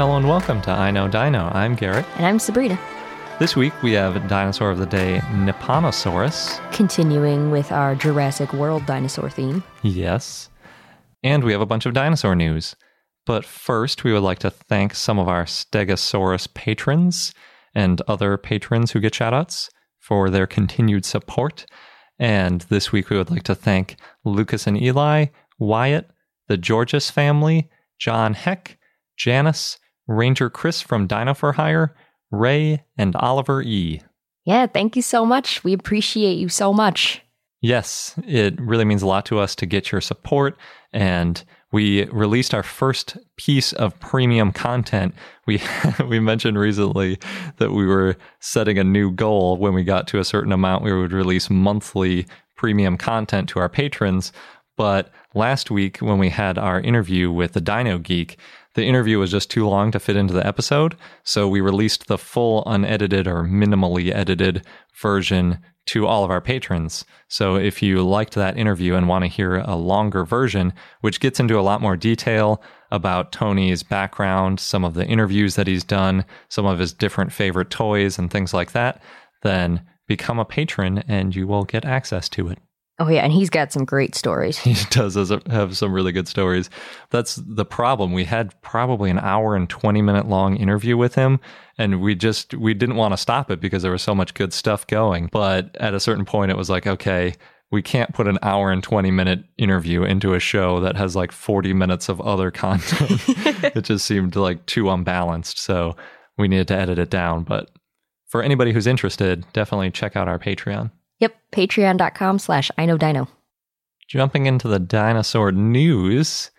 Hello and welcome to I Know Dino. I'm Garrett. And I'm Sabrina. This week we have a dinosaur of the day, Nipponosaurus. Continuing with our Jurassic World dinosaur theme. Yes. And we have a bunch of dinosaur news. But first, we would like to thank some of our Stegosaurus patrons and other patrons who get shoutouts for their continued support. And this week we would like to thank Lucas and Eli, Wyatt, the Georges family, John Heck, Janice, Ranger Chris from Dino for Hire, Ray, and Oliver E. Yeah, thank you so much. We appreciate you so much. Yes, it really means a lot to us to get your support. And we released our first piece of premium content. We mentioned recently that we were setting a new goal. When we got to a certain amount, we would release monthly premium content to our patrons. But last week, when we had our interview with the Dino Geek, the interview was just too long to fit into the episode, so we released the full unedited or minimally edited version to all of our patrons. So if you liked that interview and want to hear a longer version, which gets into a lot more detail about Tony's background, some of the interviews that he's done, some of his different favorite toys and things like that, then become a patron and you will get access to it. Oh, yeah, and he's got some great stories. He does have some really good stories. That's the problem. We had probably an hour and 20-minute long interview with him, and we didn't want to stop it because there was so much good stuff going. But at a certain point, it was like, okay, we can't put an hour and 20-minute interview into a show that has like 40 minutes of other content. It just seemed like too unbalanced, so we needed to edit it down. But for anybody who's interested, definitely check out our Patreon. Yep, patreon.com/iknowdino. Jumping into the dinosaur news,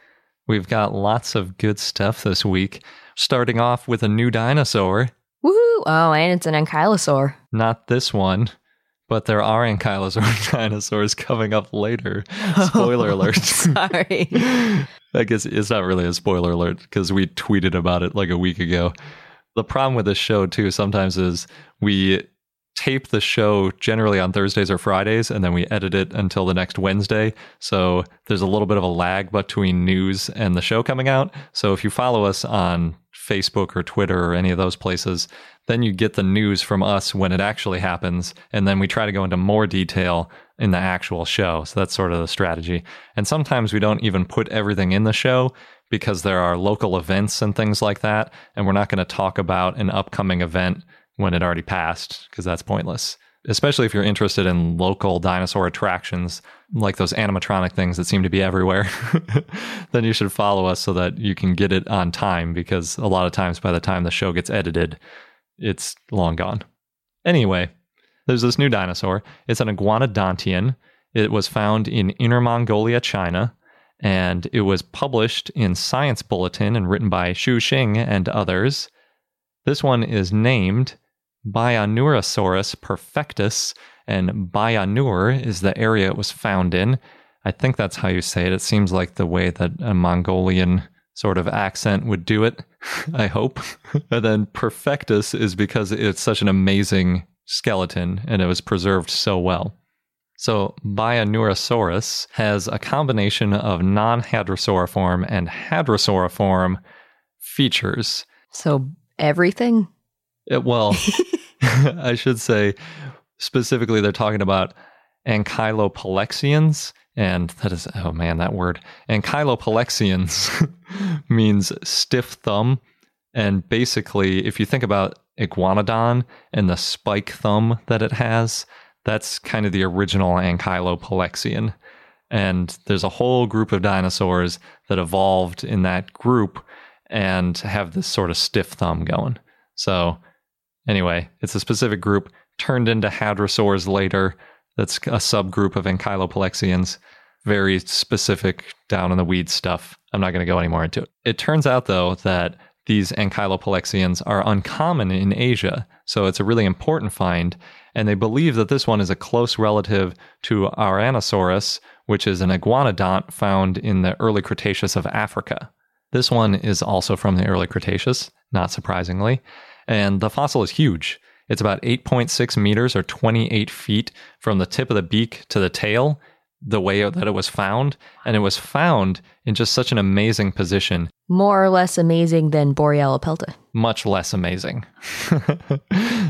we've got lots of good stuff this week, starting off with a new dinosaur. Woohoo! Oh, and it's an ankylosaur. Not this one, but there are ankylosaur dinosaurs coming up later. Spoiler alert. Sorry. I guess it's not really a spoiler alert because we tweeted about it like a week ago. The problem with this show, too, sometimes is we tape the show generally on Thursdays or Fridays, and then we edit it until the next Wednesday. So there's a little bit of a lag between news and the show coming out. So if you follow us on Facebook or Twitter or any of those places, then you get the news from us when it actually happens. And then we try to go into more detail in the actual show. So that's sort of the strategy. And sometimes we don't even put everything in the show because there are local events and things like that. And we're not going to talk about an upcoming event when it already passed, because that's pointless. Especially if you're interested in local dinosaur attractions, like those animatronic things that seem to be everywhere, then you should follow us so that you can get it on time, because a lot of times by the time the show gets edited, it's long gone. Anyway, there's this new dinosaur. It's an iguanodontian. It was found in Inner Mongolia, China, and it was published in Science Bulletin and written by Xu Xing and others. This one is named Bayanurosaurus perfectus, and Bayanur is the area it was found in. I think that's how you say it. It seems like the way that a Mongolian sort of accent would do it, I hope. And then perfectus is because it's such an amazing skeleton and it was preserved so well. So Bayanurosaurus has a combination of non-hadrosauriform and hadrosauriform features. So everything? Well, I should say specifically they're talking about ankyloplexians. And that is, oh man, that word. Ankyloplexians means stiff thumb. And basically, if you think about Iguanodon and the spike thumb that it has, that's kind of the original ankyloplexian. And there's a whole group of dinosaurs that evolved in that group and have this sort of stiff thumb going. So anyway, it's a specific group turned into hadrosaurs later. That's a subgroup of ankyloplexians. Very specific down in the weeds stuff. I'm not going to go any more into it. It turns out, though, that these ankyloplexians are uncommon in Asia. So it's a really important find. And they believe that this one is a close relative to Aranosaurus, which is an iguanodont found in the early Cretaceous of Africa. This one is also from the early Cretaceous, not surprisingly. And the fossil is huge. It's about 8.6 meters or 28 feet from the tip of the beak to the tail, the way that it was found. And it was found in just such an amazing position. More or less amazing than Borealopelta. Much less amazing.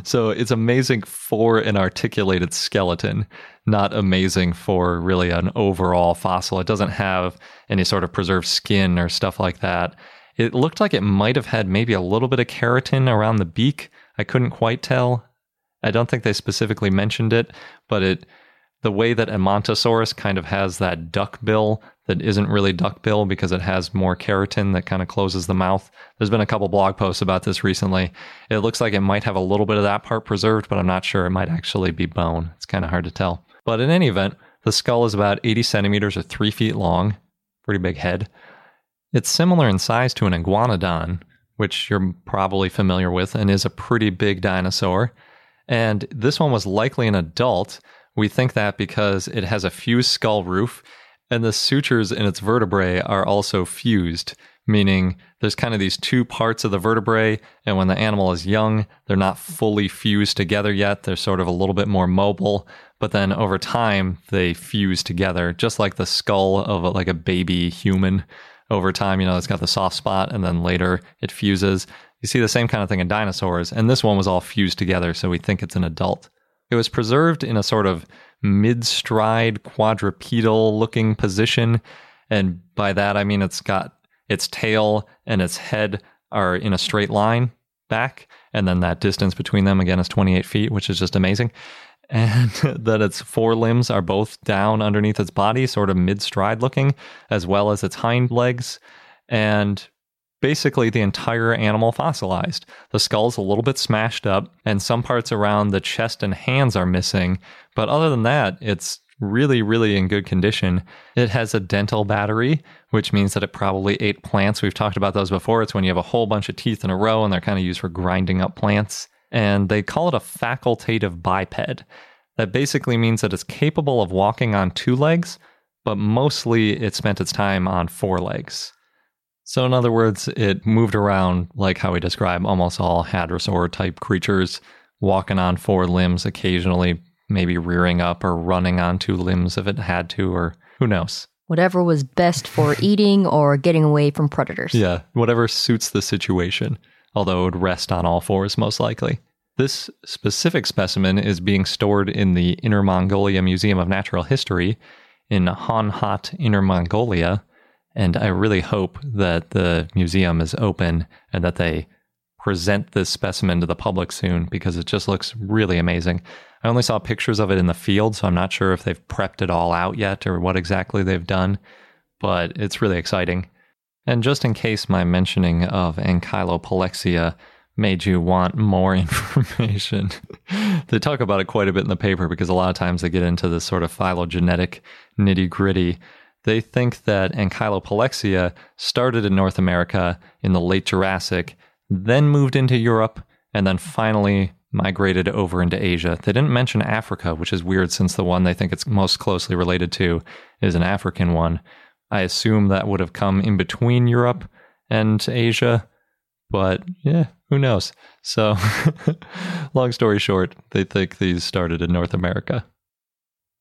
So it's amazing for an articulated skeleton, not amazing for really an overall fossil. It doesn't have any sort of preserved skin or stuff like that. It looked like it might have had maybe a little bit of keratin around the beak. I couldn't quite tell. I don't think they specifically mentioned it, but the way that Edmontosaurus kind of has that duck bill that isn't really duck bill because it has more keratin that kind of closes the mouth. There's been a couple blog posts about this recently. It looks like it might have a little bit of that part preserved, but I'm not sure. It might actually be bone. It's kind of hard to tell. But in any event, the skull is about 80 centimeters or 3 feet long. Pretty big head. It's similar in size to an iguanodon, which you're probably familiar with and is a pretty big dinosaur. And this one was likely an adult. We think that because it has a fused skull roof and the sutures in its vertebrae are also fused, meaning there's kind of these two parts of the vertebrae. And when the animal is young, they're not fully fused together yet. They're sort of a little bit more mobile, but then over time they fuse together, just like the skull of like a baby human. Over time, it's got the soft spot, and then later it fuses. You see the same kind of thing in dinosaurs, and this one was all fused together, so we think it's an adult. It was preserved in a sort of mid-stride, quadrupedal-looking position, and by that I mean it's got its tail and its head are in a straight line back, and then that distance between them, again, is 28 feet, which is just amazing. And that its forelimbs are both down underneath its body, sort of mid-stride looking, as well as its hind legs. And basically the entire animal fossilized. The skull's a little bit smashed up, and some parts around the chest and hands are missing. But other than that, it's really, really in good condition. It has a dental battery, which means that it probably ate plants. We've talked about those before. It's when you have a whole bunch of teeth in a row, and they're kind of used for grinding up plants. And they call it a facultative biped. That basically means that it's capable of walking on two legs, but mostly it spent its time on four legs. So in other words, it moved around like how we describe almost all hadrosaur-type creatures, walking on four limbs occasionally, maybe rearing up or running on two limbs if it had to, or who knows. Whatever was best for eating or getting away from predators. Yeah, whatever suits the situation. Although it would rest on all fours most likely. This specific specimen is being stored in the Inner Mongolia Museum of Natural History in Hohhot, Inner Mongolia, and I really hope that the museum is open and that they present this specimen to the public soon because it just looks really amazing. I only saw pictures of it in the field, so I'm not sure if they've prepped it all out yet or what exactly they've done, but it's really exciting. And just in case my mentioning of ankyloplexia made you want more information, they talk about it quite a bit in the paper because a lot of times they get into this sort of phylogenetic nitty-gritty. They think that ankyloplexia started in North America in the late Jurassic, then moved into Europe, and then finally migrated over into Asia. They didn't mention Africa, which is weird since the one they think it's most closely related to is an African one. I assume that would have come in between Europe and Asia, but yeah, who knows? So, long story short, they think these started in North America.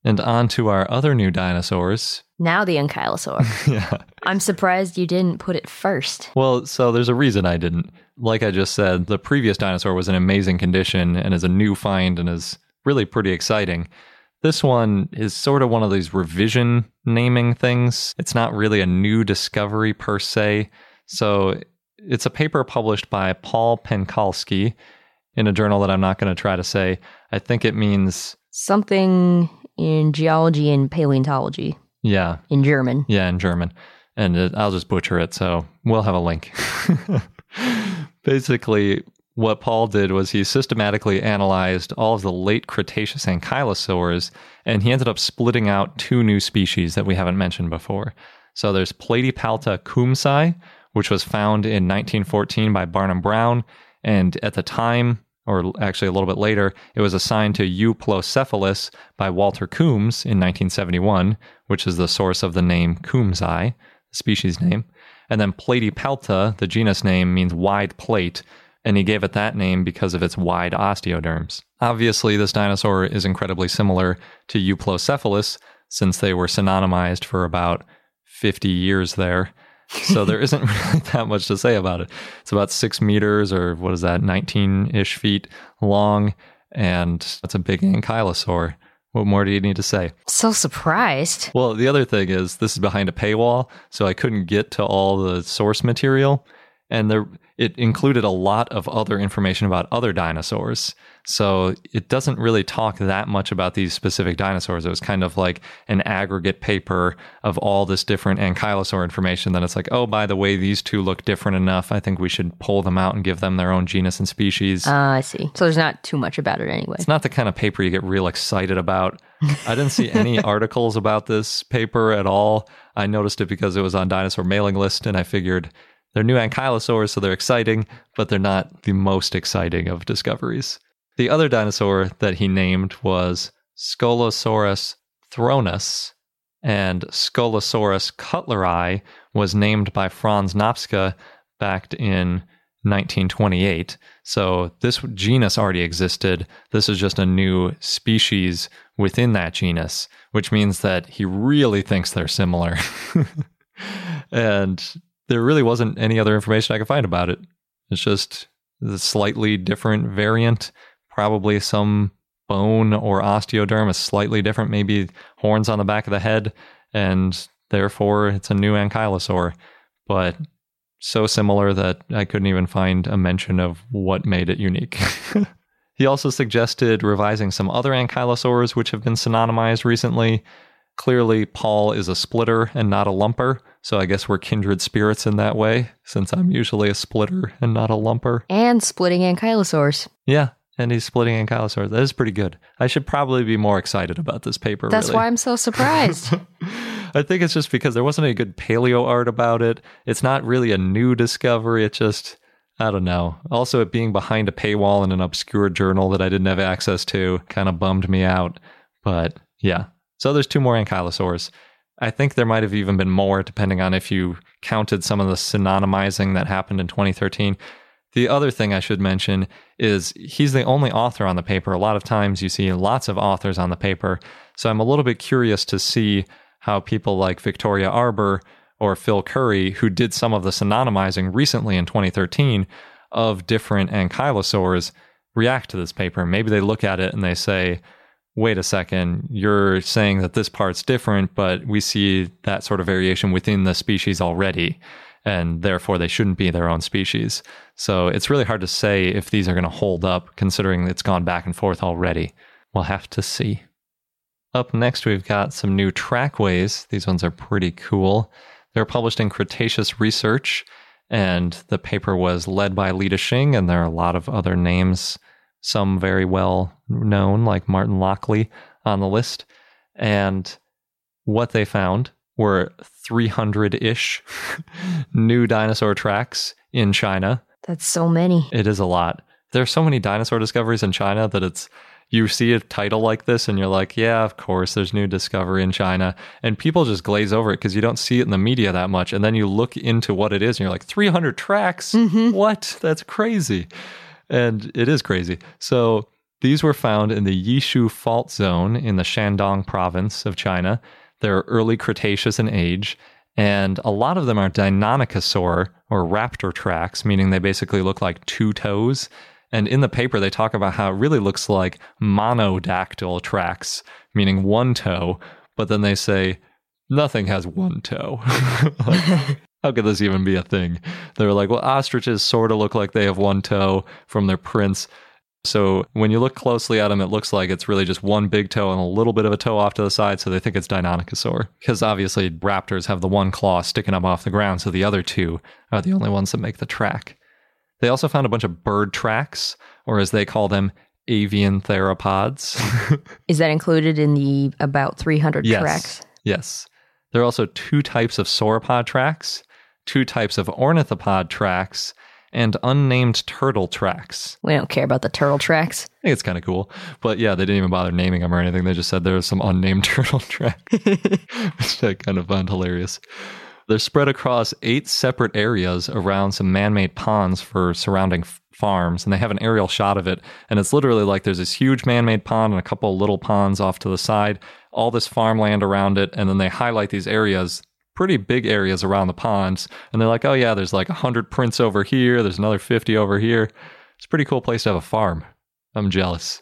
And on to our other new dinosaurs. Now the ankylosaur. Yeah. I'm surprised you didn't put it first. Well, so there's a reason I didn't. Like I just said, the previous dinosaur was in amazing condition and is a new find and is really pretty exciting. This one is sort of one of these revision naming things. It's not really a new discovery per se. So it's a paper published by Paul Penkalski in a journal that I'm not going to try to say. I think it means something in geology and paleontology. Yeah. In German. Yeah, in German. And I'll just butcher it, so we'll have a link. Basically, what Paul did was he systematically analyzed all of the late Cretaceous ankylosaurs, and he ended up splitting out two new species that we haven't mentioned before. So there's Platypalta coombsi, which was found in 1914 by Barnum Brown, and at the time, or actually a little bit later, it was assigned to Euplocephalus by Walter Coombs in 1971, which is the source of the name coombsi, the species name. And then Platypalta, the genus name, means wide plate, and he gave it that name because of its wide osteoderms. Obviously, this dinosaur is incredibly similar to Euplocephalus, since they were synonymized for about 50 years there. So there isn't really that much to say about it. It's about 6 meters, or what is that, 19-ish feet long, and that's a big ankylosaur. What more do you need to say? So surprised. Well, the other thing is this is behind a paywall, so I couldn't get to all the source material. And it included a lot of other information about other dinosaurs. So it doesn't really talk that much about these specific dinosaurs. It was kind of like an aggregate paper of all this different ankylosaur information. Then it's like, oh, by the way, these two look different enough. I think we should pull them out and give them their own genus and species. I see. So there's not too much about it anyway. It's not the kind of paper you get real excited about. I didn't see any articles about this paper at all. I noticed it because it was on Dinosaur Mailing List, and I figured, they're new ankylosaurs, so they're exciting, but they're not the most exciting of discoveries. The other dinosaur that he named was Scolosaurus thronus, and Scolosaurus cutleri was named by Franz Nopcsa back in 1928. So this genus already existed. This is just a new species within that genus, which means that he really thinks they're similar. And there really wasn't any other information I could find about it. It's just a slightly different variant. Probably some bone or osteoderm is slightly different. Maybe horns on the back of the head. And therefore, it's a new ankylosaur. But so similar that I couldn't even find a mention of what made it unique. He also suggested revising some other ankylosaurs which have been synonymized recently. Clearly, Paul is a splitter and not a lumper. So I guess we're kindred spirits in that way, since I'm usually a splitter and not a lumper. And splitting ankylosaurs. Yeah, and he's splitting ankylosaurs. That is pretty good. I should probably be more excited about this paper. That's really why I'm so surprised. I think it's just because there wasn't any good paleo art about it. It's not really a new discovery. It just, I don't know. Also, it being behind a paywall in an obscure journal that I didn't have access to kind of bummed me out. But yeah, so there's two more ankylosaurs. I think there might have even been more, depending on if you counted some of the synonymizing that happened in 2013. The other thing I should mention is he's the only author on the paper. A lot of times you see lots of authors on the paper. So I'm a little bit curious to see how people like Victoria Arbour or Phil Curry, who did some of the synonymizing recently in 2013 of different ankylosaurs, react to this paper. Maybe they look at it and they say, wait a second, you're saying that this part's different, but we see that sort of variation within the species already, and therefore they shouldn't be their own species. So it's really hard to say if these are going to hold up, considering it's gone back and forth already. We'll have to see. Up next, we've got some new trackways. These ones are pretty cool. They're published in Cretaceous Research, and the paper was led by Lida Xing, and there are a lot of other names, some very well known, like Martin Lockley, on the list. And what they found were 300-ish new dinosaur tracks in China. That's so many. It is a lot. There are so many dinosaur discoveries in China that it's, you see a title like this and you're like, yeah, of course, there's new discovery in China. And people just glaze over it because you don't see it in the media that much. And then you look into what it is and you're like, 300 tracks? Mm-hmm. What? That's crazy. And it is crazy. So these were found in the Yishu fault zone in the Shandong province of China. They're early Cretaceous in age. And a lot of them are Deinonychosaur or raptor tracks, meaning they basically look like two toes. And in the paper, they talk about how it really looks like monodactyl tracks, meaning one toe, but then they say, nothing has one toe. Like, how could this even be a thing? They're like, well, ostriches sort of look like they have one toe from their prints. So when you look closely at them, it looks like it's really just one big toe and a little bit of a toe off to the side. So they think it's Deinonychosaur, because obviously raptors have the one claw sticking up off the ground. So the other two are the only ones that make the track. They also found a bunch of bird tracks, or as they call them, avian theropods. Is that included in the about 300 tracks? Yes. There are also two types of sauropod tracks, two types of ornithopod tracks, and unnamed turtle tracks. We don't care about the turtle tracks. I think it's kind of cool. But yeah, they didn't even bother naming them or anything. They just said there was some unnamed turtle track, which I kind of found hilarious. They're spread across 8 separate areas around some man-made ponds for surrounding farms, and they have an aerial shot of it. And it's literally like there's this huge man-made pond and a couple of little ponds off to the side, all this farmland around it, and then they highlight these areas, pretty big areas around the ponds, and they're like, oh yeah, there's like 100 prints over here, there's another 50 over here. It's a pretty cool place to have a farm. I'm jealous.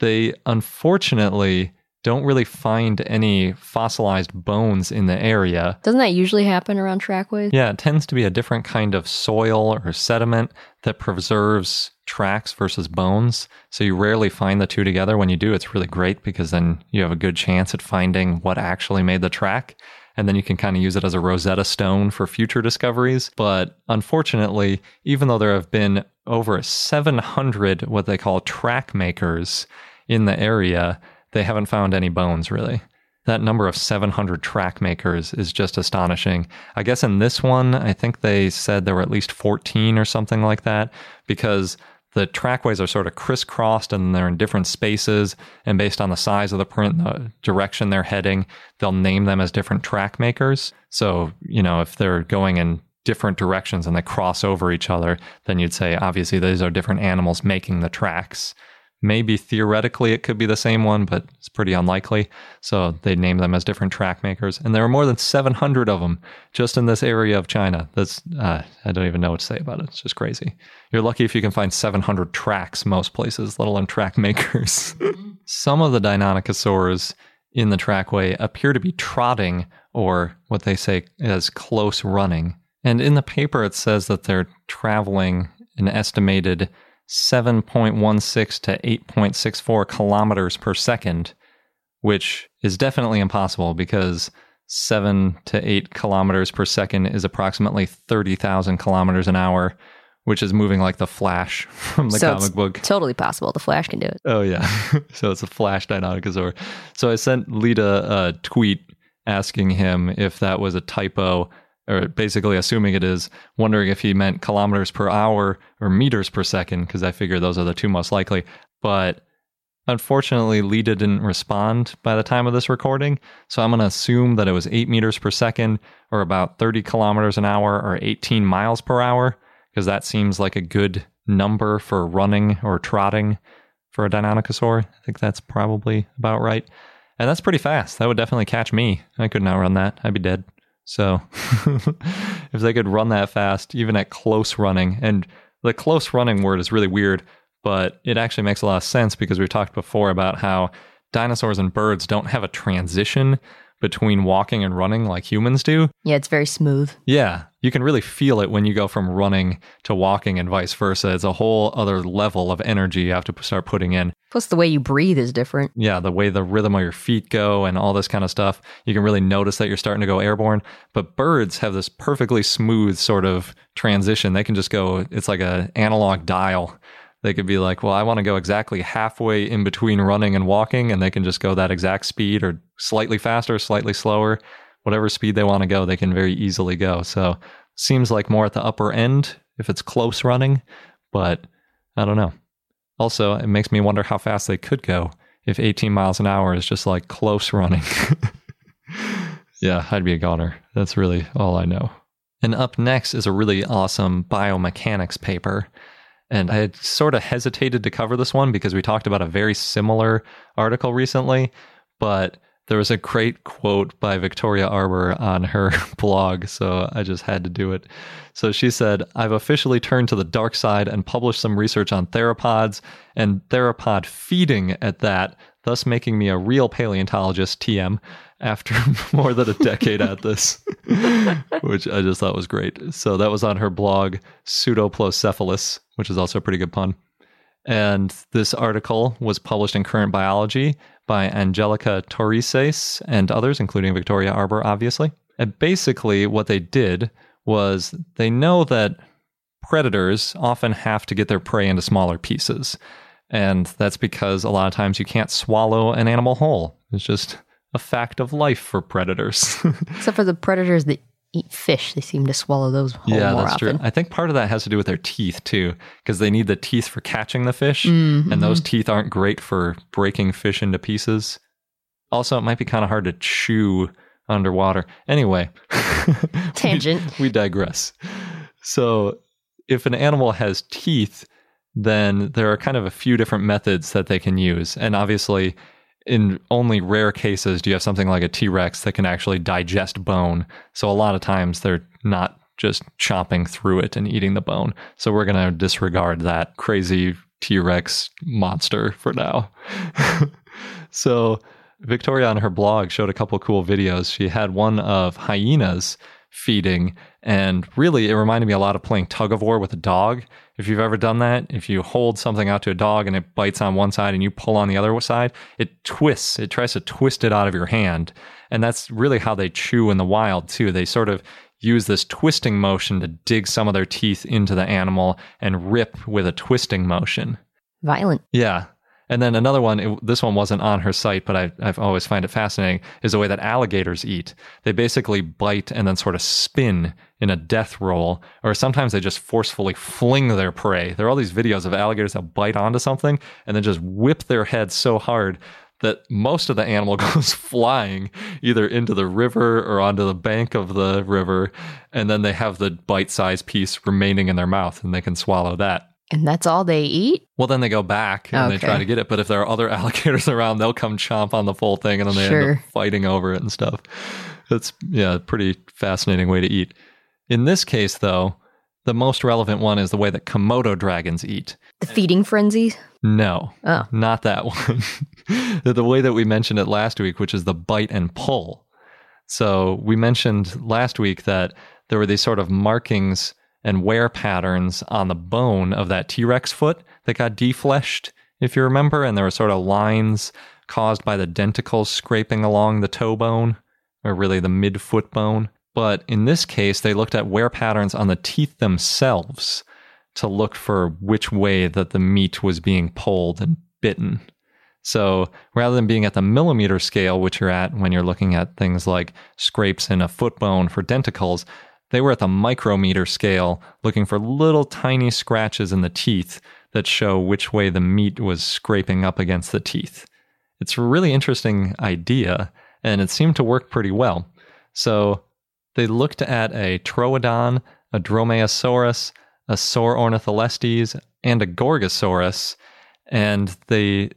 They, unfortunately, don't really find any fossilized bones in the area. Doesn't that usually happen around trackways? Yeah, it tends to be a different kind of soil or sediment that preserves tracks versus bones. So you rarely find the two together. When you do, it's really great because then you have a good chance at finding what actually made the track. And then you can kind of use it as a Rosetta Stone for future discoveries. But unfortunately, even though there have been over 700 what they call track makers in the area, they haven't found any bones, really. That number of 700 track makers is just astonishing. I guess in this one, I think they said there were at least 14 or something like that, because the trackways are sort of crisscrossed and they're in different spaces. And based on the size of the print, the direction they're heading, they'll name them as different track makers. So, you know, if they're going in different directions and they cross over each other, then you'd say, obviously, these are different animals making the tracks. Maybe theoretically it could be the same one, but it's pretty unlikely. So they name them as different track makers. And there are more than 700 of them just in this area of China. That's I don't even know what to say about it. It's just crazy. You're lucky if you can find 700 tracks most places, let alone track makers. Some of the Deinonychosaurs in the trackway appear to be trotting, or what they say as close running. And in the paper it says that they're traveling an estimated 7.16 to 8.64 kilometers per second, which is definitely impossible because 7 to 8 kilometers per second is approximately 30,000 kilometers an hour, which is moving like the Flash from the comic book. It's totally possible. The Flash can do it. Oh, yeah. So it's a Flash Deinonychosaur. So I sent Lida a tweet asking him if that was a typo, or basically assuming it is, wondering if he meant kilometers per hour or meters per second, because I figure those are the two most likely. But unfortunately, Lida didn't respond by the time of this recording, so I'm going to assume that it was 8 meters per second, or about 30 kilometers an hour, or 18 miles per hour, because that seems like a good number for running or trotting for a Deinonychosaur. I think that's probably about right. And that's pretty fast. That would definitely catch me. I couldn't outrun that. I'd be dead. So if they could run that fast, even at close running, and the close running word is really weird, but it actually makes a lot of sense because we've talked before about how dinosaurs and birds don't have a transition between walking and running like humans do. Yeah, it's very smooth. Yeah, you can really feel it when you go from running to walking and vice versa. It's a whole other level of energy you have to start putting in. Plus the way you breathe is different. Yeah, the way the rhythm of your feet go and all this kind of stuff. You can really notice that you're starting to go airborne. But birds have this perfectly smooth sort of transition. They can just go, it's like an analog dial. They could be like, well, I want to go exactly halfway in between running and walking. And they can just go that exact speed, or slightly faster, slightly slower. Whatever speed they want to go, they can very easily go. So seems like more at the upper end if it's close running. But I don't know. Also, it makes me wonder how fast they could go if 18 miles an hour is just like close running. Yeah, I'd be a goner. That's really all I know. And up next is a really awesome biomechanics paper. And I had sort of hesitated to cover this one because we talked about a very similar article recently, but There was a great quote by Victoria Arbour on her blog, so I just had to do it. So she said, "I've officially turned to the dark side and published some research on theropods, and theropod feeding at that, thus making me a real paleontologist, TM, after more than a decade at this," which I just thought was great. So that was on her blog, Pseudoplocephalus, which is also a pretty good pun. And this article was published in Current Biology by Angelica Torices and others, including Victoria Arbour, obviously. And basically what they did was they know that predators often have to get their prey into smaller pieces. And that's because a lot of times you can't swallow an animal whole. It's just a fact of life for predators. Except for the predators that eat fish, they seem to swallow those whole more often. Yeah, that's true. I think part of that has to do with their teeth too, because they need the teeth for catching the fish, and those teeth aren't great for breaking fish into pieces. Also, it might be kind of hard to chew underwater. Anyway, tangent. We digress. So, if an animal has teeth, then there are kind of a few different methods that they can use, and obviously, in only rare cases do you have something like a T-Rex that can actually digest bone. So a lot of times they're not just chomping through it and eating the bone. So we're going to disregard that crazy T-Rex monster for now. So Victoria on her blog showed a couple cool videos. She had one of hyenas feeding, and really it reminded me a lot of playing tug of war with a dog. If you've ever done that, if you hold something out to a dog and it bites on one side and you pull on the other side, it twists, it tries to twist it out of your hand. And that's really how they chew in the wild too. They sort of use this twisting motion to dig some of their teeth into the animal and rip with a twisting motion. Violent. Yeah. And then another one, this one wasn't on her site, but I've always find it fascinating, is the way that alligators eat. They basically bite and then sort of spin in a death roll, or sometimes they just forcefully fling their prey. There are all these videos of alligators that bite onto something and then just whip their head so hard that most of the animal goes flying either into the river or onto the bank of the river, and then they have the bite-sized piece remaining in their mouth and they can swallow that. And that's all they eat? Well, then they go back and they try to get it. But if there are other alligators around, they'll come chomp on the full thing, and then they end up fighting over it and stuff. That's a pretty fascinating way to eat. In this case, though, the most relevant one is the way that Komodo dragons eat. The feeding frenzy? No, not that one. The way that we mentioned it last week, which is the bite and pull. So we mentioned last week that there were these sort of markings and wear patterns on the bone of that T-Rex foot that got defleshed, if you remember, and there were sort of lines caused by the denticles scraping along the toe bone, or really the midfoot bone. But in this case, they looked at wear patterns on the teeth themselves to look for which way that the meat was being pulled and bitten. So rather than being at the millimeter scale, which you're at when you're looking at things like scrapes in a foot bone for denticles, they were at the micrometer scale, looking for little tiny scratches in the teeth that show which way the meat was scraping up against the teeth. It's a really interesting idea, and it seemed to work pretty well. So they looked at a Troodon, a Dromaeosaurus, a Saurornitholestes, and a Gorgosaurus, and they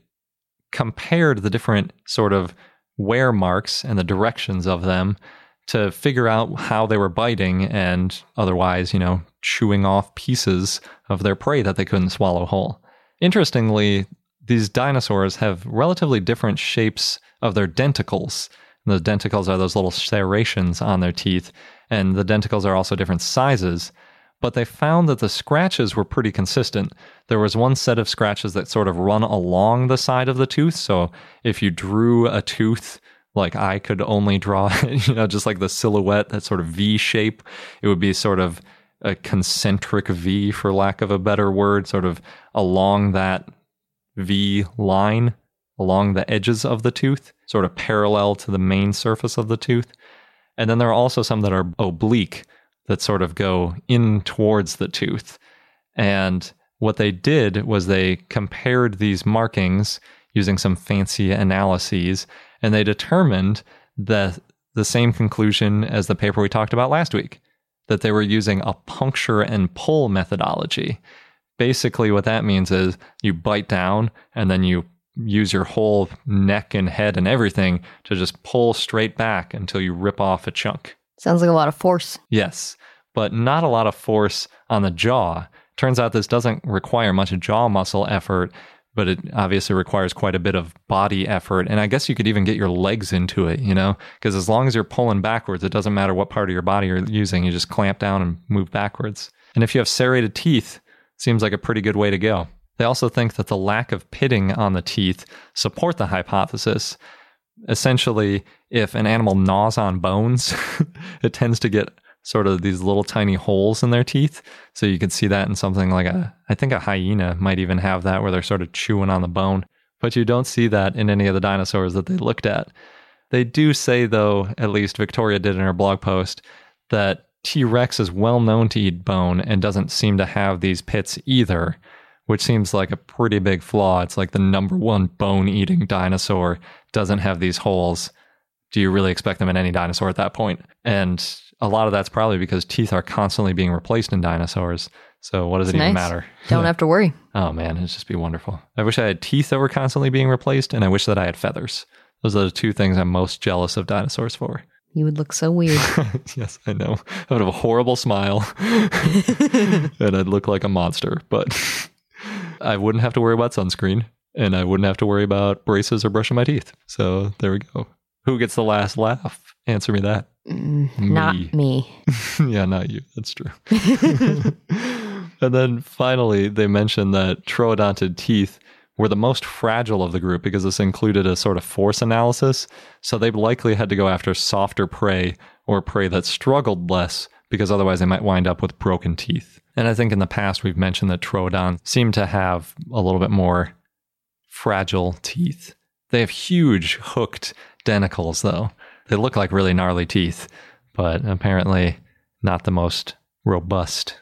compared the different sort of wear marks and the directions of them to figure out how they were biting and otherwise, chewing off pieces of their prey that they couldn't swallow whole. Interestingly, these dinosaurs have relatively different shapes of their denticles. And those denticles are those little serrations on their teeth, and the denticles are also different sizes. But they found that the scratches were pretty consistent. There was one set of scratches that sort of run along the side of the tooth. So if you drew a tooth, like I could only draw, just like the silhouette, that sort of V shape. It would be sort of a concentric V, for lack of a better word, sort of along that V line, along the edges of the tooth, sort of parallel to the main surface of the tooth. And then there are also some that are oblique, that sort of go in towards the tooth. And what they did was they compared these markings using some fancy analyses, and they determined that the same conclusion as the paper we talked about last week, that they were using a puncture and pull methodology. Basically, what that means is you bite down and then you use your whole neck and head and everything to just pull straight back until you rip off a chunk. Sounds like a lot of force. Yes, but not a lot of force on the jaw. Turns out this doesn't require much jaw muscle effort, but it obviously requires quite a bit of body effort. And I guess you could even get your legs into it, you know, because as long as you're pulling backwards, it doesn't matter what part of your body you're using. You just clamp down and move backwards. And if you have serrated teeth, seems like a pretty good way to go. They also think that the lack of pitting on the teeth support the hypothesis. Essentially, if an animal gnaws on bones, it tends to get sort of these little tiny holes in their teeth. So you can see that in something like I think a hyena might even have that, where they're sort of chewing on the bone. But you don't see that in any of the dinosaurs that they looked at. They do say, though, at least Victoria did in her blog post, that T. rex is well known to eat bone and doesn't seem to have these pits either, which seems like a pretty big flaw. It's like the number one bone-eating dinosaur doesn't have these holes. Do you really expect them in any dinosaur at that point? And a lot of that's probably because teeth are constantly being replaced in dinosaurs. So what does it even matter? Don't have to worry. Oh man, it'd just be wonderful. I wish I had teeth that were constantly being replaced, and I wish that I had feathers. Those are the two things I'm most jealous of dinosaurs for. You would look so weird. Yes, I know. I would have a horrible smile and I'd look like a monster, but I wouldn't have to worry about sunscreen, and I wouldn't have to worry about braces or brushing my teeth. So there we go. Who gets the last laugh? Answer me that. Not me. Yeah, not you. That's true. And then finally, they mentioned that troodontid teeth were the most fragile of the group because this included a sort of force analysis. So they likely had to go after softer prey or prey that struggled less, because otherwise they might wind up with broken teeth. And I think in the past we've mentioned that troodons seem to have a little bit more fragile teeth. They have huge hooked denticles, though. They look like really gnarly teeth, but apparently not the most robust.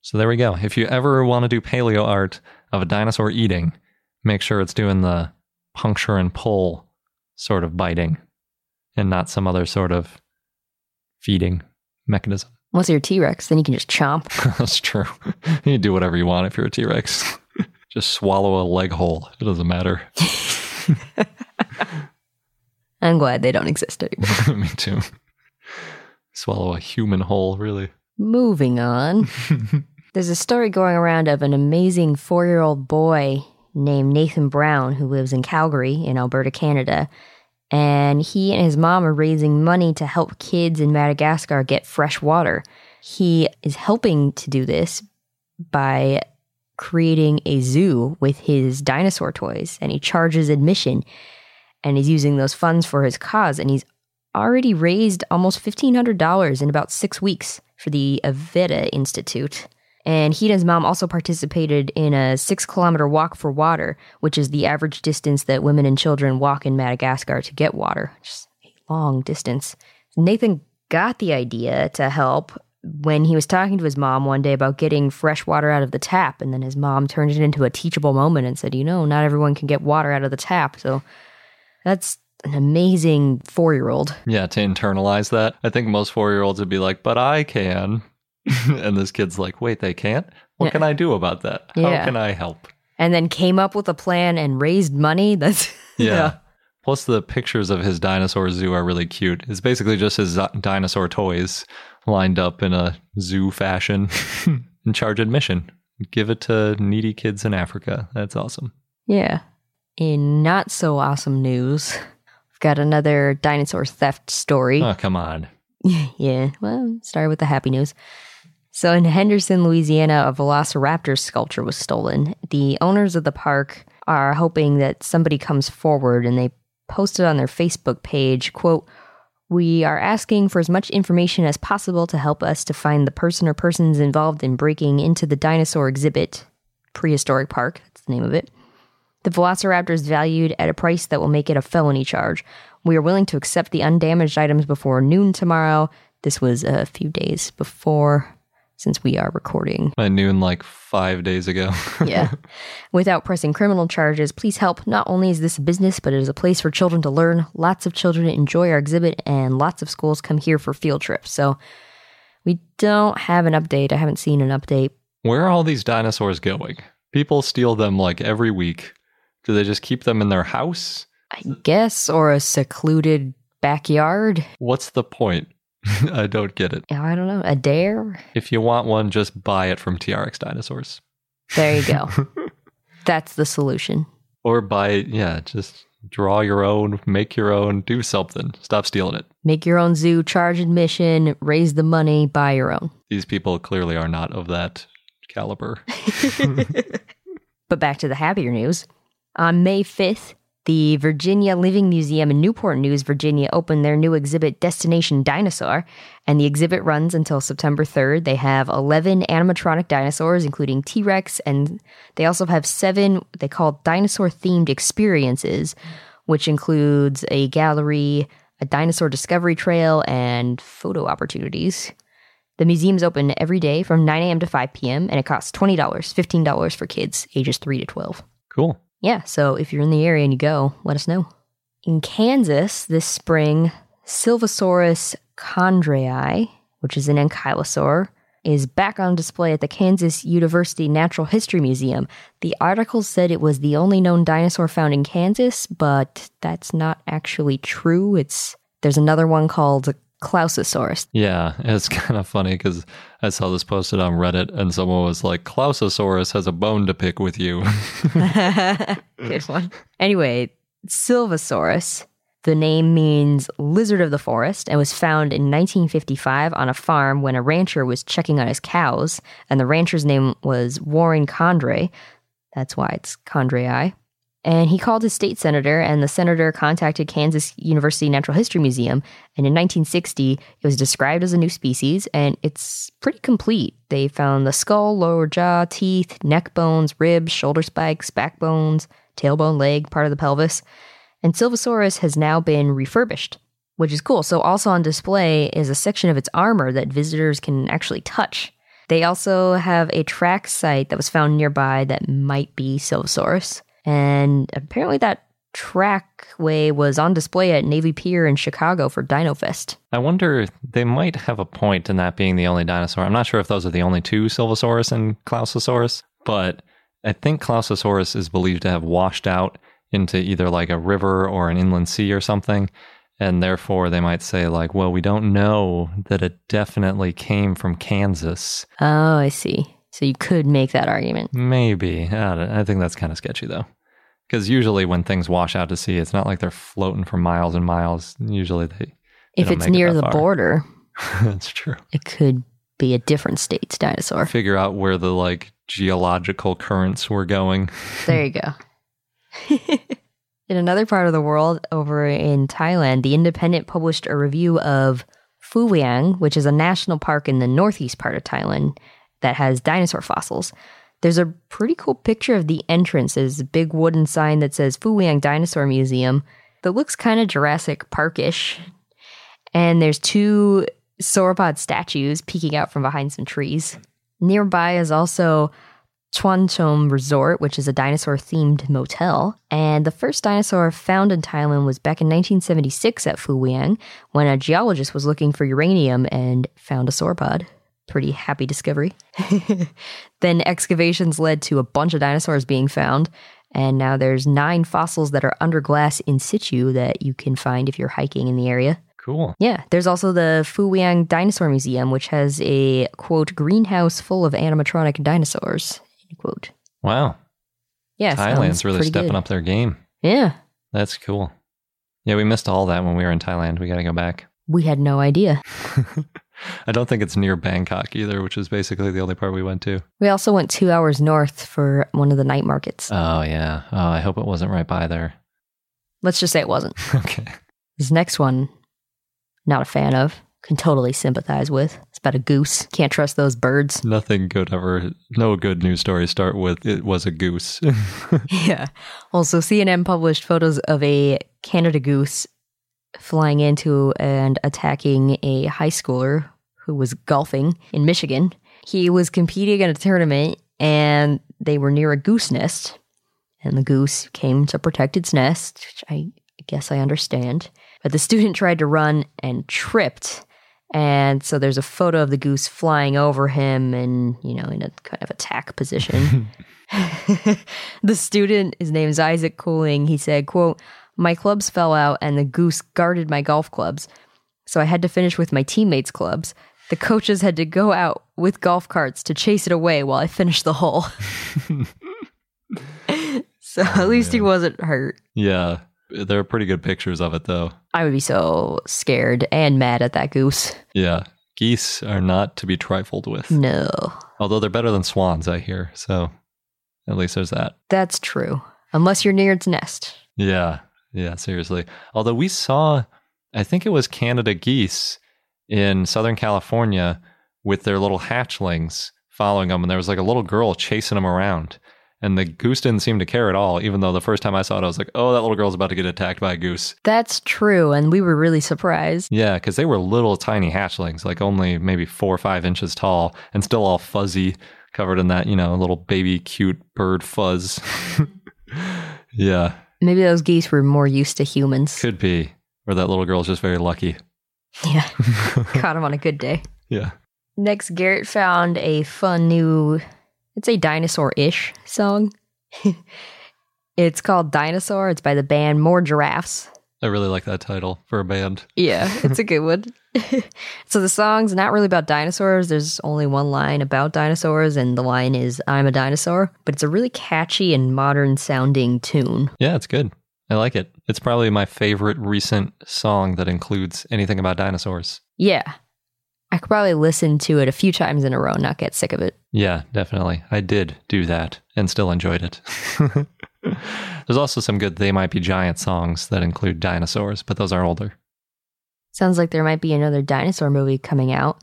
So there we go. If you ever want to do paleo art of a dinosaur eating, make sure it's doing the puncture and pull sort of biting and not some other sort of feeding mechanism. Once you're a T-Rex, then you can just chomp. That's true. You can do whatever you want if you're a T-Rex. Just swallow a leg whole. It doesn't matter. I'm glad they don't exist anymore. Me too. Swallow a human whole, really. Moving on. There's a story going around of an amazing 4-year-old boy named Nathan Brown who lives in Calgary in Alberta, Canada. And he and his mom are raising money to help kids in Madagascar get fresh water. He is helping to do this by creating a zoo with his dinosaur toys, and he charges admission. And he's using those funds for his cause, and he's already raised almost $1,500 in about 6 weeks for the Aveda Institute. And he and his mom also participated in a 6-kilometer walk for water, which is the average distance that women and children walk in Madagascar to get water. Just a long distance. Nathan got the idea to help when he was talking to his mom one day about getting fresh water out of the tap, and then his mom turned it into a teachable moment and said, you know, not everyone can get water out of the tap, so that's an amazing 4-year-old. Yeah, to internalize that. I think most 4-year-olds would be like, but I can. And this kid's like, wait, they can't? What can I do about that? Yeah. How can I help? And then came up with a plan and raised money. That's yeah. Plus the pictures of his dinosaur zoo are really cute. It's basically just his dinosaur toys lined up in a zoo fashion and charge admission. Give it to needy kids in Africa. That's awesome. Yeah. In not so awesome news, we've got another dinosaur theft story. Oh, come on. Yeah, well, start with the happy news. So in Henderson, Louisiana, a velociraptor sculpture was stolen. The owners of the park are hoping that somebody comes forward, and they posted on their Facebook page, quote, "We are asking for as much information as possible to help us to find the person or persons involved in breaking into the dinosaur exhibit, Prehistoric Park," that's the name of it. "The velociraptor is valued at a price that will make it a felony charge. We are willing to accept the undamaged items before noon tomorrow." This was a few days before, since we are recording. By noon, like 5 days ago. Yeah. "Without pressing criminal charges, please help. Not only is this a business, but it is a place for children to learn. Lots of children enjoy our exhibit, and lots of schools come here for field trips." So we don't have an update. I haven't seen an update. Where are all these dinosaurs going? People steal them like every week. Do they just keep them in their house? I guess, or a secluded backyard. What's the point? I don't get it. I don't know. A dare? If you want one, just buy it from TRX Dinosaurs. There you go. That's the solution. Or buy, yeah, just draw your own, make your own, do something. Stop stealing it. Make your own zoo, charge admission, raise the money, buy your own. These people clearly are not of that caliber. But back to the happier news. On May 5th, the Virginia Living Museum in Newport News, Virginia, opened their new exhibit, Destination Dinosaur, and the exhibit runs until September 3rd. They have 11 animatronic dinosaurs, including T-Rex, and they also have 7 what they call dinosaur-themed experiences, which includes a gallery, a dinosaur discovery trail, and photo opportunities. The museum is open every day from 9 a.m. to 5 p.m., and it costs $20, $15 for kids ages 3 to 12. Cool. Yeah, so if you're in the area and you go, let us know. In Kansas this spring, Sylvosaurus chondrii, which is an ankylosaur, is back on display at the Kansas University Natural History Museum. The article said it was the only known dinosaur found in Kansas, but that's not actually true. There's another one called Klausosaurus. Yeah, it's kind of funny because I saw this posted on Reddit and someone was like, Klausosaurus has a bone to pick with you. Good one. Anyway, Sylvosaurus, the name means lizard of the forest, and was found in 1955 on a farm when a rancher was checking on his cows, and the rancher's name was Warren Condrey. That's why it's Condrei. And he called his state senator, and the senator contacted Kansas University Natural History Museum. And in 1960, it was described as a new species, and it's pretty complete. They found the skull, lower jaw, teeth, neck bones, ribs, shoulder spikes, backbones, tailbone, leg, part of the pelvis. And Sylvosaurus has now been refurbished, which is cool. So also on display is a section of its armor that visitors can actually touch. They also have a track site that was found nearby that might be Sylvosaurus. And apparently that trackway was on display at Navy Pier in Chicago for DinoFest. I wonder, they might have a point in that being the only dinosaur. I'm not sure if those are the only two, Sylvosaurus and Klausosaurus, but I think Klausosaurus is believed to have washed out into either like a river or an inland sea or something. And therefore they might say like, well, we don't know that it definitely came from Kansas. Oh, I see. So you could make that argument. Maybe. I think that's kind of sketchy, though. Because usually when things wash out to sea, it's not like they're floating for miles and miles. Usually they if it's near the border. That's true. It could be a different state's dinosaur. Figure out where the, like, geological currents were going. There you go. In another part of the world, over in Thailand, The Independent published a review of Phu Wiang, which is a national park in the northeast part of Thailand, that has dinosaur fossils. There's a pretty cool picture of the entrance. There's a big wooden sign that says Phu Wiang Dinosaur Museum that looks kind of Jurassic Parkish. And there's 2 sauropod statues peeking out from behind some trees. Nearby is also Chuanchom Resort, which is a dinosaur-themed motel. And the first dinosaur found in Thailand was back in 1976 at Phu Wiang when a geologist was looking for uranium and found a sauropod. Pretty happy discovery. Then excavations led to a bunch of dinosaurs being found, and now there's 9 fossils that are under glass in situ that you can find if you're hiking in the area. Cool. Yeah, there's also the Phu Wiang Dinosaur Museum, which has a, quote, greenhouse full of animatronic dinosaurs, end quote. Wow. Yeah, Thailand's really stepping up their game. Yeah. That's cool. Yeah, we missed all that when we were in Thailand. We got to go back. We had no idea. I don't think it's near Bangkok either, which is basically the only part we went to. We also went 2 hours north for one of the night markets. Oh, yeah. Oh, I hope it wasn't right by there. Let's just say it wasn't. Okay. This next one, not a fan of. Can totally sympathize with. It's about a goose. Can't trust those birds. Nothing good ever. No good news stories start with, it was a goose. Yeah. Also, CNN published photos of a Canada goose flying into and attacking a high schooler who was golfing in Michigan. He was competing in a tournament, and they were near a goose nest, and the goose came to protect its nest, which I guess I understand. But the student tried to run and tripped And so there's a photo of the goose flying over him and, you know, in a kind of attack position. The student, his name is Isaac Cooling, he said, quote, "My clubs fell out and the goose guarded my golf clubs. So I had to finish with my teammates' clubs. The coaches had to go out with golf carts to chase it away while I finished the hole." So at least he wasn't hurt. Yeah. There are pretty good pictures of it, though. I would be so scared and mad at that goose. Yeah. Geese are not to be trifled with. No. Although they're better than swans, I hear. So at least there's that. That's true. Unless you're near its nest. Yeah. Yeah, seriously. Although we saw, I think it was Canada geese in Southern California with their little hatchlings following them. And there was like a little girl chasing them around. And the goose didn't seem to care at all, even though the first time I saw it, I was like, oh, that little girl's about to get attacked by a goose. That's true. And we were really surprised. Yeah, because they were little tiny hatchlings, like only maybe 4 or 5 inches tall and still all fuzzy, covered in that, you know, little baby cute bird fuzz. Yeah. Maybe those geese were more used to humans. Could be. Or that little girl's just very lucky. Yeah. Caught him on a good day. Yeah. Next, Garrett found a fun new, it's a dinosaur-ish song. It's called Dinosaur. It's by the band More Giraffes. I really like that title for a band. Yeah, it's a good one. So the song's not really about dinosaurs. There's only one line about dinosaurs, and the line is, "I'm a dinosaur." But it's a really catchy and modern-sounding tune. Yeah, it's good. I like it. It's probably my favorite recent song that includes anything about dinosaurs. Yeah. I could probably listen to it a few times in a row and not get sick of it. Yeah, definitely. I did do that and still enjoyed it. There's also some good They Might Be Giant songs that include dinosaurs, but those are older. Sounds like there might be another dinosaur movie coming out.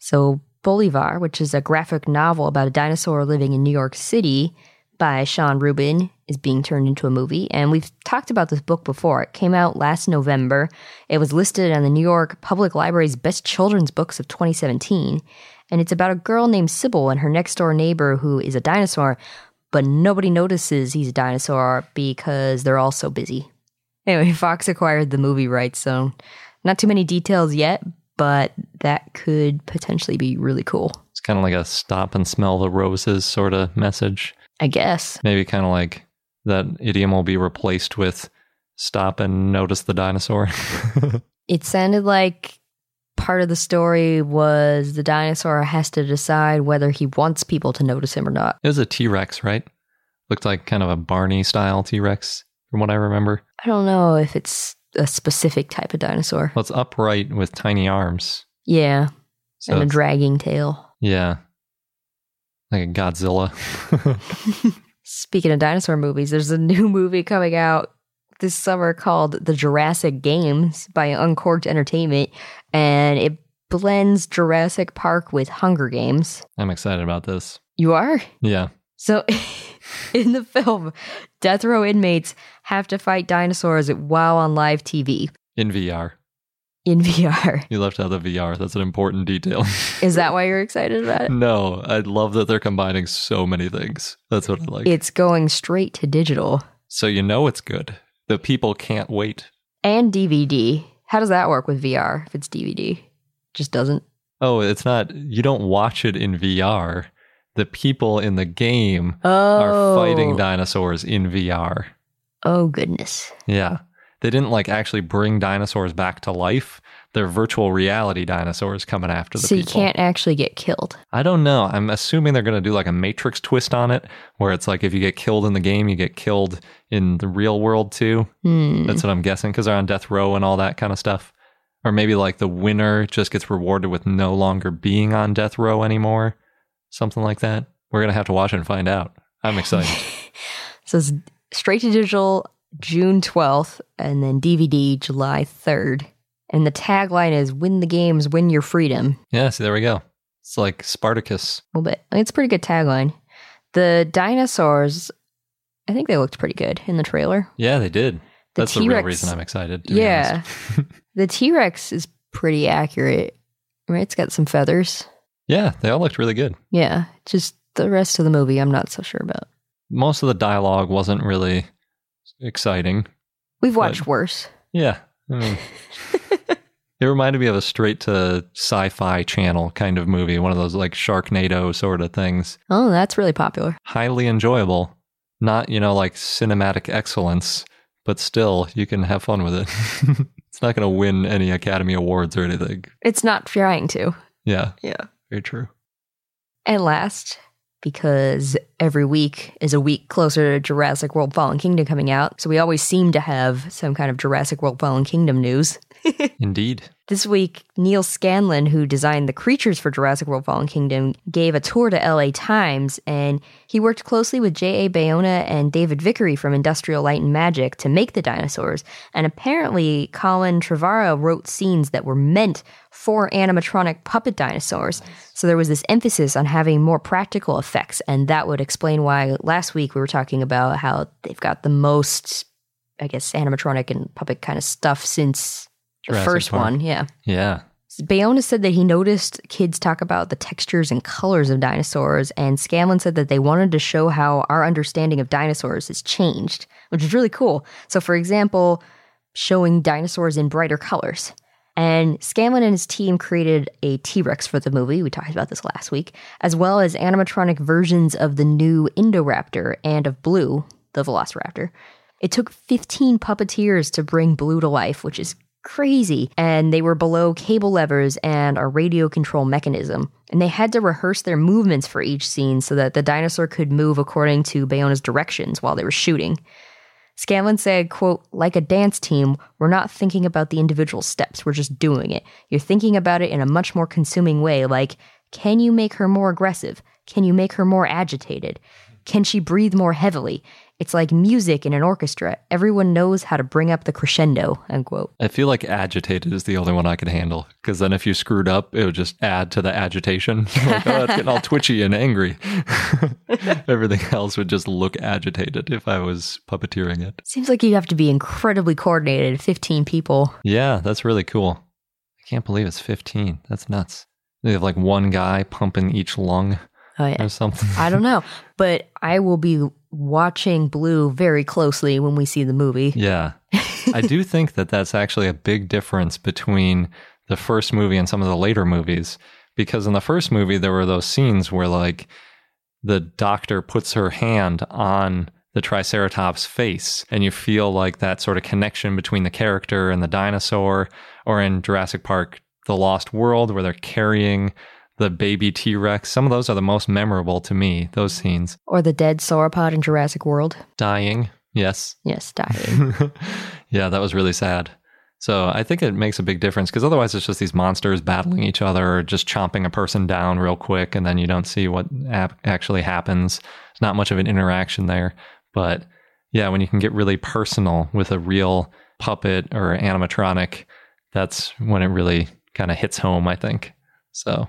So Bolivar, which is a graphic novel about a dinosaur living in New York City by Sean Rubin, is being turned into a movie. And we've talked about this book before. It came out last November. It was listed on the New York Public Library's Best Children's Books of 2017. And it's about a girl named Sybil and her next door neighbor who is a dinosaur, but nobody notices he's a dinosaur because they're all so busy. Anyway, Fox acquired the movie rights, so not too many details yet, but that could potentially be really cool. It's kind of like a stop and smell the roses sort of message. I guess. Maybe kind of like that idiom will be replaced with stop and notice the dinosaur. It sounded like part of the story was the dinosaur has to decide whether he wants people to notice him or not. It was a T-Rex, right? Looked like kind of a Barney-style T-Rex, from what I remember. I don't know if it's a specific type of dinosaur. Well, it's upright with tiny arms. Yeah, so and a dragging tail. Yeah. Like a Godzilla. Speaking of dinosaur movies, there's a new movie coming out this summer called The Jurassic Games by Uncorked Entertainment, and it blends Jurassic Park with Hunger Games. I'm excited about this. You are? Yeah. So in the film, death row inmates have to fight dinosaurs while on live TV. In VR. In VR. You left out the VR. That's an important detail. Is that why you're excited about it? No, I love that they're combining so many things. That's what I like. It's going straight to digital. So you know it's good. The people can't wait. And DVD. How does that work with VR if it's DVD? Just doesn't. Oh, it's not. You don't watch it in VR. The people in the game are fighting dinosaurs in VR. Oh, goodness. Yeah. They didn't like actually bring dinosaurs back to life. They're virtual reality dinosaurs coming after the people. So you can't actually get killed. I don't know. I'm assuming they're going to do like a Matrix twist on it, where it's like if you get killed in the game, you get killed in the real world too. That's what I'm guessing, because they're on death row and all that kind of stuff. Or maybe like the winner just gets rewarded with no longer being on death row anymore. Something like that. We're going to have to watch it and find out. I'm excited. So it's straight to digital June 12th, and then DVD July 3rd. And the tagline is, "Win the games, win your freedom." Yeah, see, there we go. It's like Spartacus. A little bit. It's a pretty good tagline. The dinosaurs, I think they looked pretty good in the trailer. Yeah, they did. That's the real reason I'm excited. Yeah. The T-Rex is pretty accurate, right? It's got some feathers. Yeah, they all looked really good. Yeah, just the rest of the movie I'm not so sure about. Most of the dialogue wasn't really exciting. We've watched worse. Yeah. I mean, It reminded me of a straight to sci-fi channel kind of movie, one of those like Sharknado sort of things. Oh, that's really popular. Highly enjoyable. Not, you know, like cinematic excellence, but still you can have fun with it. It's not going to win any Academy Awards or anything. It's not trying to. Yeah. Yeah. Very true. And last, because every week is a week closer to Jurassic World Fallen Kingdom coming out, so we always seem to have some kind of Jurassic World Fallen Kingdom news. Indeed. This week, Neil Scanlon, who designed the creatures for Jurassic World Fallen Kingdom, gave a tour to LA Times, and he worked closely with J.A. Bayona and David Vickery from Industrial Light and Magic to make the dinosaurs, and apparently Colin Trevorrow wrote scenes that were meant for animatronic puppet dinosaurs. So there was this emphasis on having more practical effects, and that would explain why last week we were talking about how they've got the most, I guess, animatronic and puppet kind of stuff since Jurassic the first Park. One. Yeah. Yeah. Bayona said that he noticed kids talk about the textures and colors of dinosaurs, and Scanlon said that they wanted to show how our understanding of dinosaurs has changed, which is really cool. So, for example, showing dinosaurs in brighter colors. And Scanlon and his team created a T-Rex for the movie, we talked about this last week, as well as animatronic versions of the new Indoraptor and of Blue, the Velociraptor. It took 15 puppeteers to bring Blue to life, which is crazy. And they were below cable levers and a radio control mechanism. And they had to rehearse their movements for each scene so that the dinosaur could move according to Bayona's directions while they were shooting. Scanlon said, quote, like a dance team, we're not thinking about the individual steps. We're just doing it. You're thinking about it in a much more consuming way. Like, can you make her more aggressive? Can you make her more agitated? Can she breathe more heavily? It's like music in an orchestra. Everyone knows how to bring up the crescendo, unquote. I feel like agitated is the only one I could handle, because then if you screwed up, it would just add to the agitation. Like, oh, it's getting all twitchy and angry. Everything else would just look agitated if I was puppeteering it. Seems like you have to be incredibly coordinated, 15 people. Yeah, that's really cool. I can't believe it's 15. That's nuts. They have like one guy pumping each lung. Oh, yeah. Or something. I don't know, but I will be watching Blue very closely when we see the movie. Yeah. I do think that that's actually a big difference between the first movie and some of the later movies, because in the first movie there were those scenes where like the doctor puts her hand on the Triceratops' face and you feel like that sort of connection between the character and the dinosaur, or in Jurassic Park The Lost World where they're carrying the baby T-Rex. Some of those are the most memorable to me, those scenes. Or the dead sauropod in Jurassic World. Dying, yes. Yes, dying. Yeah, that was really sad. So I think it makes a big difference, because otherwise it's just these monsters battling each other or just chomping a person down real quick, and then you don't see what actually happens. There's not much of an interaction there. But yeah, when you can get really personal with a real puppet or animatronic, that's when it really kind of hits home, I think. So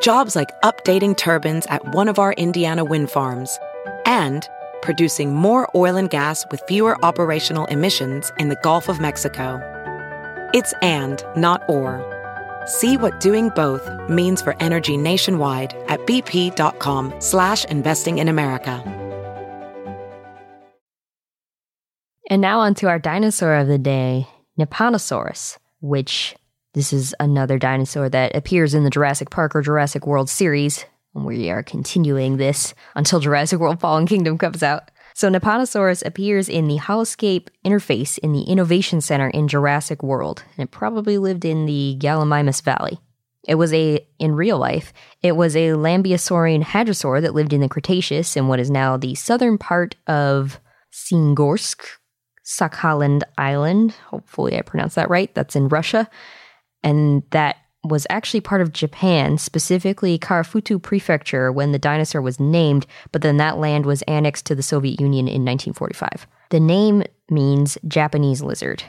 Jobs like updating turbines at one of our Indiana wind farms, and producing more oil and gas with fewer operational emissions in the Gulf of Mexico. It's and, not or. See what doing both means for energy nationwide at bp.com/investing in America. And now on to our dinosaur of the day, Nipponosaurus, which this is another dinosaur that appears in the Jurassic Park or Jurassic World series. We are continuing this until Jurassic World Fallen Kingdom comes out. So Nipponosaurus appears in the Holoscape interface in the Innovation Center in Jurassic World, and it probably lived in the Gallimimus Valley. In real life, it was a Lambeosaurian hadrosaur that lived in the Cretaceous in what is now the southern part of Singorsk, Sakhalin Island. Hopefully I pronounced that right. That's in Russia. And that was actually part of Japan, specifically Karafuto Prefecture, when the dinosaur was named, but then that land was annexed to the Soviet Union in 1945. The name means Japanese lizard,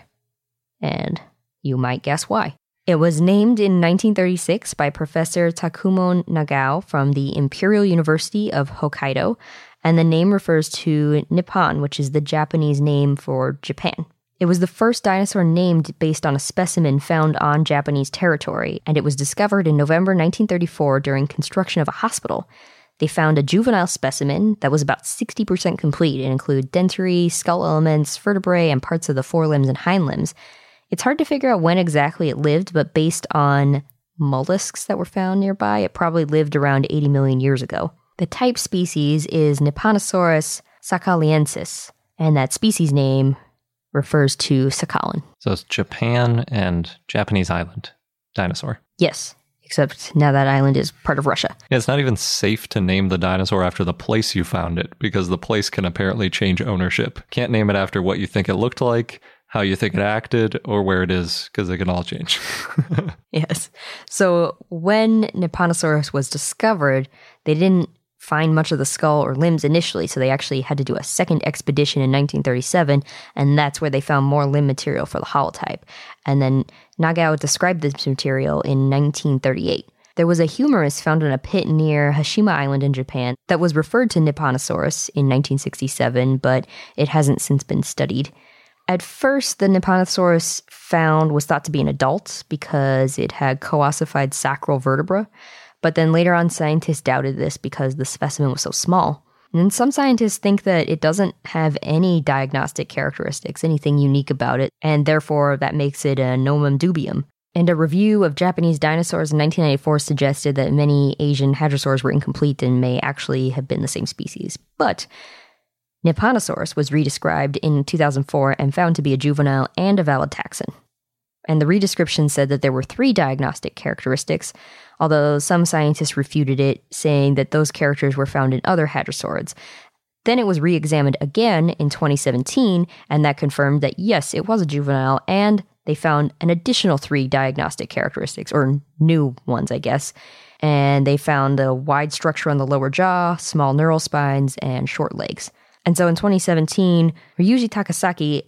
and you might guess why. It was named in 1936 by Professor Takumo Nagao from the Imperial University of Hokkaido, and the name refers to Nippon, which is the Japanese name for Japan. It was the first dinosaur named based on a specimen found on Japanese territory, and it was discovered in November 1934 during construction of a hospital. They found a juvenile specimen that was about 60% complete and included dentary, skull elements, vertebrae, and parts of the forelimbs and hind limbs. It's hard to figure out when exactly it lived, but based on mollusks that were found nearby, it probably lived around 80 million years ago. The type species is Nipponosaurus sakhalensis, and that species name refers to Sakhalin. So it's Japan and Japanese island dinosaur. Yes, except now that island is part of Russia. Yeah, it's not even safe to name the dinosaur after the place you found it, because the place can apparently change ownership. Can't name it after what you think it looked like, how you think it acted, or where it is, because they can all change. Yes. So when Nipponosaurus was discovered, they didn't find much of the skull or limbs initially, so they actually had to do a second expedition in 1937, and that's where they found more limb material for the holotype. And then Nagao described this material in 1938. There was a humerus found in a pit near Hashima Island in Japan that was referred to Nipponosaurus in 1967, but it hasn't since been studied. At first, the Nipponosaurus found was thought to be an adult because it had co-ossified sacral vertebra. But then later on, scientists doubted this because the specimen was so small. And then some scientists think that it doesn't have any diagnostic characteristics, anything unique about it, and therefore that makes it a nomum dubium. And a review of Japanese dinosaurs in 1994 suggested that many Asian hadrosaurs were incomplete and may actually have been the same species. But Nipponosaurus was redescribed in 2004 and found to be a juvenile and a valid taxon. And the redescription said that there were three diagnostic characteristics, although some scientists refuted it, saying that those characters were found in other hadrosaurids. Then it was re-examined again in 2017, and that confirmed that yes, it was a juvenile, and they found an additional three diagnostic characteristics, or new ones, I guess. And they found a wide structure on the lower jaw, small neural spines, and short legs. And so in 2017, Ryuji Takasaki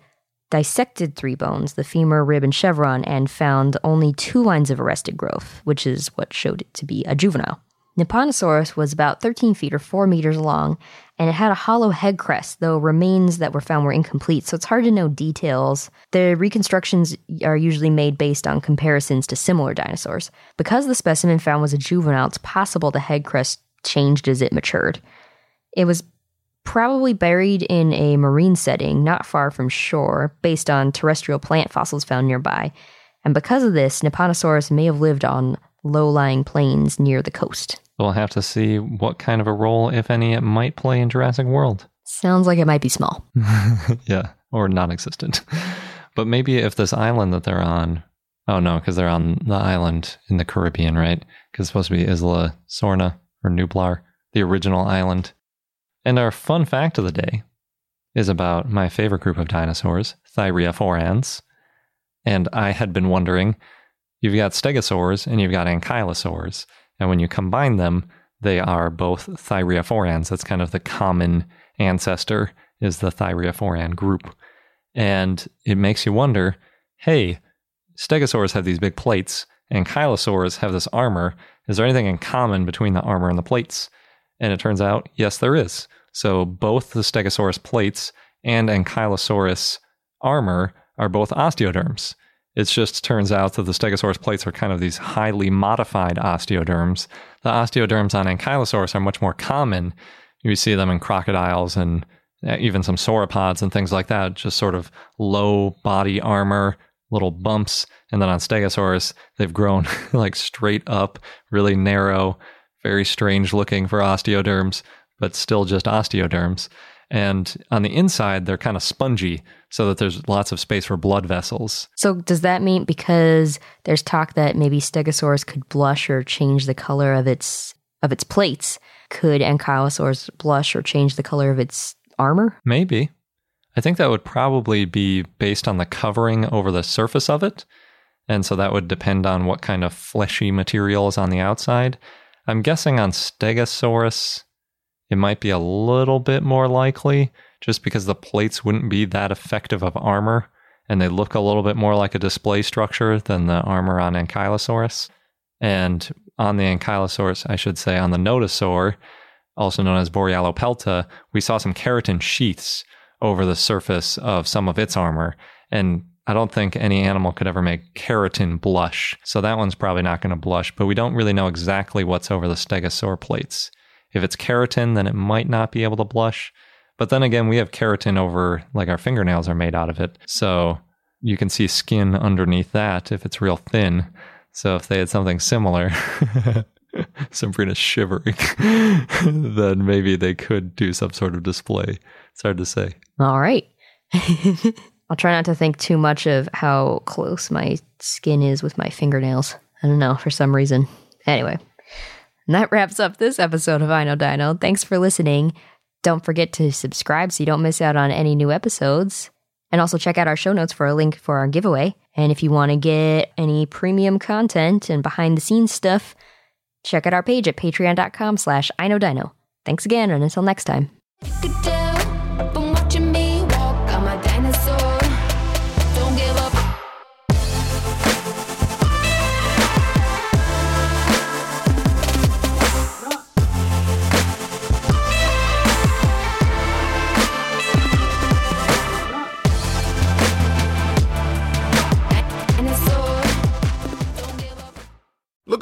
dissected three bones, the femur, rib, and chevron, and found only two lines of arrested growth, which is what showed it to be a juvenile. Nipponosaurus was about 13 feet or 4 meters long, and it had a hollow head crest, though remains that were found were incomplete, so it's hard to know details. The reconstructions are usually made based on comparisons to similar dinosaurs. Because the specimen found was a juvenile, it's possible the head crest changed as it matured. It was probably buried in a marine setting not far from shore, based on terrestrial plant fossils found nearby. And because of this, Nipponosaurus may have lived on low-lying plains near the coast. We'll have to see what kind of a role, if any, it might play in Jurassic World. Sounds like it might be small. Yeah, or non-existent. But maybe if this island that they're on... Oh no, because they're on the island in the Caribbean, right? Because it's supposed to be Isla Sorna, or Nublar, the original island. And our fun fact of the day is about my favorite group of dinosaurs, Thyreophorans. And I had been wondering, you've got stegosaurs and you've got ankylosaurs. And when you combine them, they are both thyreophorans. That's kind of the common ancestor, is the thyreophoran group. And it makes you wonder, hey, stegosaurs have these big plates, ankylosaurs have this armor. Is there anything in common between the armor and the plates? And it turns out, yes, there is. So both the stegosaurus plates and ankylosaurus armor are both osteoderms. It just turns out that the stegosaurus plates are kind of these highly modified osteoderms. The osteoderms on ankylosaurus are much more common. You see them in crocodiles and even some sauropods and things like that, just sort of low body armor, little bumps. And then on stegosaurus, they've grown like straight up, really narrow, very strange looking for osteoderms, but still just osteoderms. And on the inside, they're kind of spongy so that there's lots of space for blood vessels. So does that mean, because there's talk that maybe stegosaurs could blush or change the color of its plates, could ankylosaurs blush or change the color of its armor? Maybe. I think that would probably be based on the covering over the surface of it. And so that would depend on what kind of fleshy material is on the outside. I'm guessing on stegosaurus, it might be a little bit more likely, just because the plates wouldn't be that effective of armor, and they look a little bit more like a display structure than the armor on ankylosaurus. And on the ankylosaurus, I should say, on the nodosaur, also known as Borealopelta, we saw some keratin sheaths over the surface of some of its armor, and I don't think any animal could ever make keratin blush, so that one's probably not going to blush, but we don't really know exactly what's over the stegosaur plates. If it's keratin, then it might not be able to blush. But then again, we have keratin over, like our fingernails are made out of it. So you can see skin underneath that if it's real thin. So if they had something similar, Sabrina's shivering, then maybe they could do some sort of display. It's hard to say. All right. I'll try not to think too much of how close my skin is with my fingernails. I don't know, for some reason. Anyway. And that wraps up this episode of I Know Dino. Thanks for listening. Don't forget to subscribe so you don't miss out on any new episodes. And also check out our show notes for a link for our giveaway. And if you want to get any premium content and behind-the-scenes stuff, check out our page at patreon.com/IKnowDino. Thanks again, and until next time.